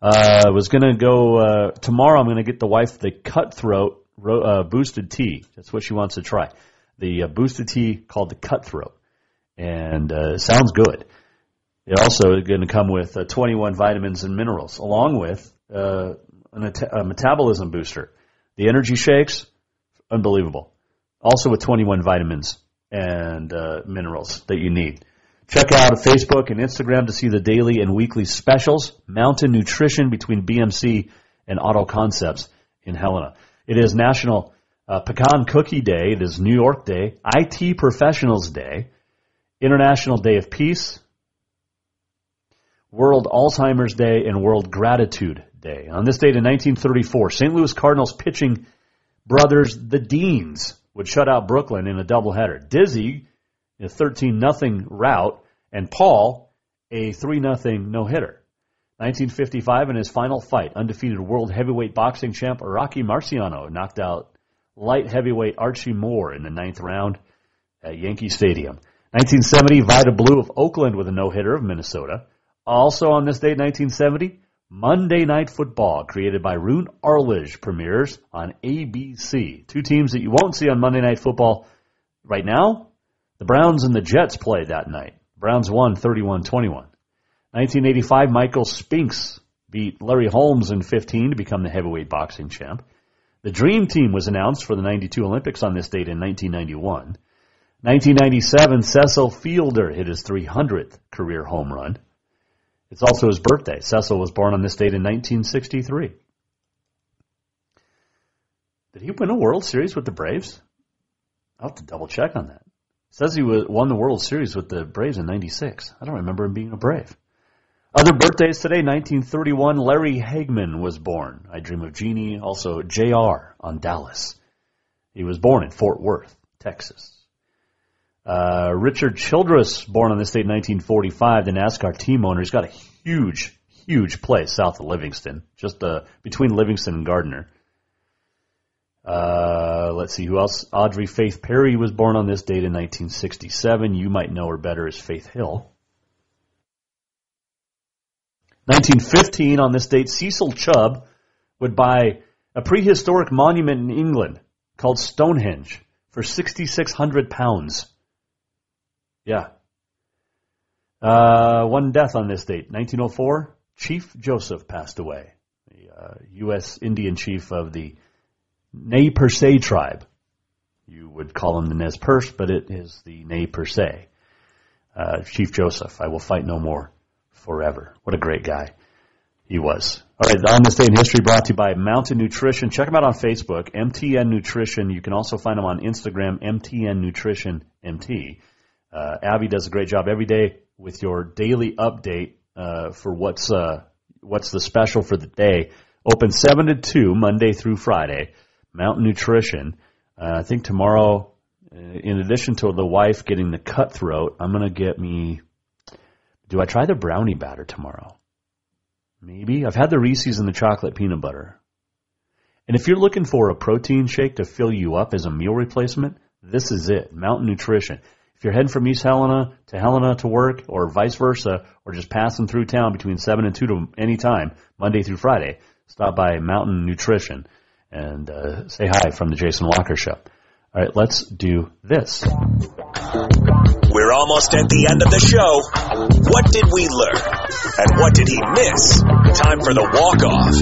Uh, I was going to go uh, tomorrow. I'm going to get the wife the Cutthroat uh, Boosted Tea. That's what she wants to try. The uh, Boosted Tea called the Cutthroat. And uh, it sounds good. It also is going to come with uh, twenty-one vitamins and minerals, along with uh, an, a metabolism booster. The energy shakes, unbelievable. Also with twenty-one vitamins and uh, minerals that you need. Check out Facebook and Instagram to see the daily and weekly specials, Mountain Nutrition between B M C and Auto Concepts in Helena. It is National uh, Pecan Cookie Day. It is New York Day, I T Professionals Day, International Day of Peace, World Alzheimer's Day, and World Gratitude Day. On this date in nineteen thirty-four, Saint Louis Cardinals pitching brothers, the Deans, would shut out Brooklyn in a doubleheader. Dizzy, a thirteen nothing rout, and Paul, a three nothing no-hitter. nineteen fifty-five, in his final fight, undefeated world heavyweight boxing champ Rocky Marciano knocked out light heavyweight Archie Moore in the ninth round at Yankee Stadium. nineteen seventy, Vida Blue of Oakland with a no-hitter of Minnesota. Also on this date, nineteen seventy, Monday Night Football, created by Rune Arledge, premieres on A B C. Two teams that you won't see on Monday Night Football right now, the Browns and the Jets played that night. Browns won thirty-one twenty-one. nineteen eighty-five, Michael Spinks beat Larry Holmes in fifteen to become the heavyweight boxing champ. The Dream Team was announced for the ninety-two Olympics on this date in nineteen ninety-one. nineteen ninety-seven, Cecil Fielder hit his three hundredth career home run. It's also his birthday. Cecil was born on this date in nineteen sixty-three. Did he win a World Series with the Braves? I'll have to double check on that. It says he won the World Series with the Braves in ninety-six. I don't remember him being a Brave. Other birthdays today, nineteen thirty-one, Larry Hagman was born. I Dream of Jeannie, also J R on Dallas. He was born in Fort Worth, Texas. Uh, Richard Childress, born on this date in nineteen forty-five, the NASCAR team owner. He's got a huge, huge place south of Livingston, just uh, between Livingston and Gardner. Uh, let's see who else. Audrey Faith Perry was born on this date in nineteen sixty-seven. You might know her better as Faith Hill. nineteen fifteen, on this date, Cecil Chubb would buy a prehistoric monument in England called Stonehenge for six thousand six hundred pounds. Yeah. Uh, one death on this date. nineteen oh four, Chief Joseph passed away, the uh, U S Indian chief of the Nez Perce tribe. You would call him the Nez Perce, but it is the Nez Perce. Uh, Chief Joseph, I will fight no more forever. What a great guy he was. All right, on this day in history, brought to you by Mountain Nutrition. Check them out on Facebook, M T N Nutrition. You can also find them on Instagram, M T N Nutrition M T. Uh, Abby does a great job every day with your daily update uh, for what's uh, what's the special for the day. Open seven to two, Monday through Friday, Mountain Nutrition. Uh, I think tomorrow in addition to the wife getting the cutthroat, I'm going to get me, do I try the brownie batter tomorrow? Maybe. I've had the Reese's and the chocolate peanut butter. And if you're looking for a protein shake to fill you up as a meal replacement, this is it, Mountain Nutrition. If you're heading from East Helena to Helena to work or vice versa, or just passing through town between seven and two to any time, Monday through Friday, stop by Mountain Nutrition and uh, say hi from the Jason Walker Show. All right, let's do this. We're almost at the end of the show. What did we learn? And what did he miss? Time for the walk-off.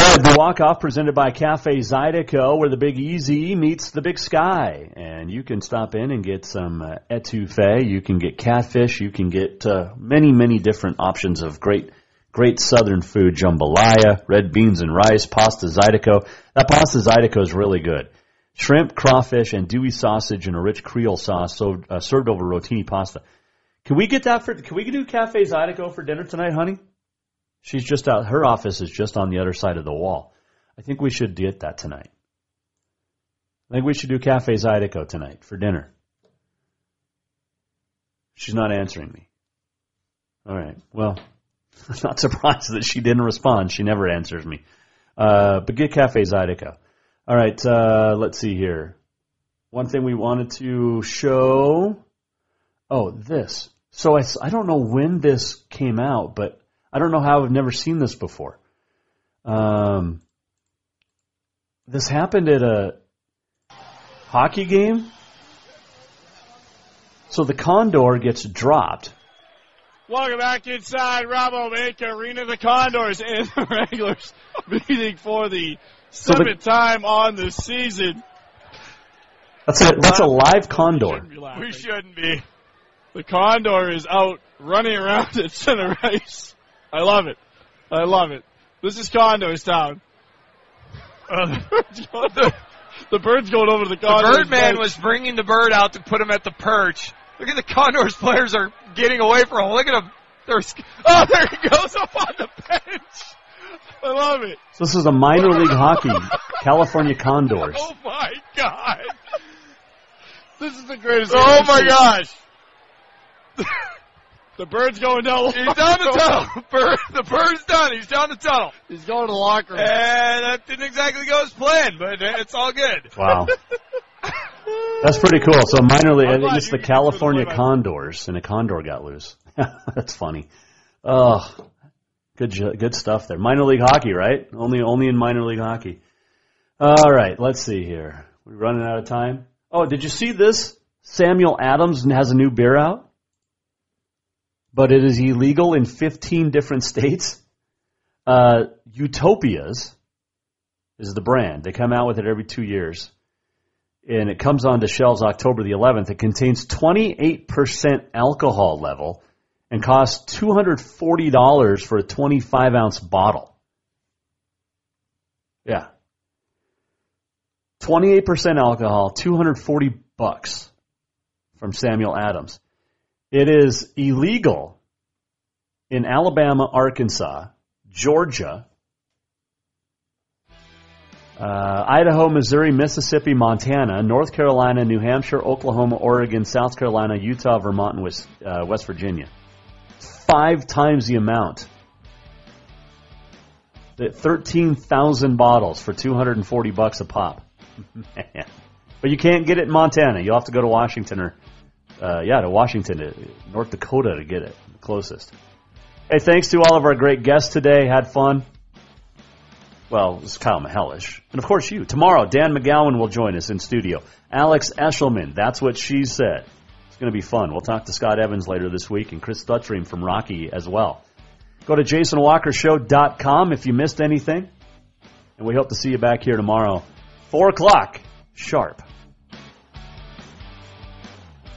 All right, the walk-off presented by Cafe Zydeco, where the Big Easy meets the Big Sky. And you can stop in and get some uh, etouffee. You can get catfish. You can get uh, many, many different options of great Great southern food, jambalaya, red beans and rice, pasta Zydeco. That pasta Zydeco is really good. Shrimp, crawfish, and dewy sausage in a rich Creole sauce so, uh, served over rotini pasta. Can we get that for? Can we do Cafe Zydeco for dinner tonight, honey? She's just out. Her office is just on the other side of the wall. I think we should get that tonight. I think we should do Cafe Zydeco tonight for dinner. She's not answering me. All right. Well, I'm not surprised that she didn't respond. She never answers me. Uh, but get Cafe Zydeco. All right, uh, let's see here. One thing we wanted to show. Oh, this. So I, I don't know when this came out, but I don't know how I've never seen this before. Um, this happened at a hockey game. So the Condor gets dropped. Welcome back inside Rabobank Arena. The Condors and the Wranglers meeting for the so seventh the, time on the season. That's a, that's a live Condor. We shouldn't, we shouldn't be. The Condor is out running around at center ice. I love it. I love it. This is Condor's town. Uh, the, the bird's going over to the Condor. The Birdman was bringing the bird out to put him at the perch. Look at the Condors players are getting away from him. Look at him. They're, oh, there he goes up on the bench. I love it. So this is a minor league hockey, California Condors. Oh, my God. This is the greatest. Oh, my gosh. The bird's going down. He's down the tunnel. Bird, the bird's done. He's down the tunnel. He's going to the locker room. And that didn't exactly go as planned, but it's all good. Wow. That's pretty cool. So minor league, I think it's the California Condors, and a condor got loose. That's funny. Oh, good, good stuff there. Minor league hockey, right? Only, only in minor league hockey. All right, let's see here. We're running out of time. Oh, did you see this? Samuel Adams has a new beer out, but it is illegal in fifteen different states. Uh, Utopias is the brand. They come out with it every two years. And it comes onto shelves October the eleventh. It contains twenty-eight percent alcohol level and costs two hundred forty dollars for a twenty-five ounce bottle. Yeah. twenty-eight percent alcohol, two hundred forty bucks from Samuel Adams. It is illegal in Alabama, Arkansas, Georgia, Uh, Idaho, Missouri, Mississippi, Montana, North Carolina, New Hampshire, Oklahoma, Oregon, South Carolina, Utah, Vermont, and West, uh, West Virginia. Five times the amount. thirteen thousand bottles for two hundred forty bucks a pop. Man. But you can't get it in Montana. You'll have to go to Washington or, uh, yeah, to Washington, to North Dakota to get it, the closest. Hey, thanks to all of our great guests today. Had fun. Well, it's Kyle Mihelish. And, of course, you. Tomorrow, Dan McGowan will join us in studio. Alex Eshelman, that's what she said. It's going to be fun. We'll talk to Scott Evans later this week and Chris Stuttrey from Rocky as well. Go to jason walker show dot com if you missed anything. And we hope to see you back here tomorrow, four o'clock sharp.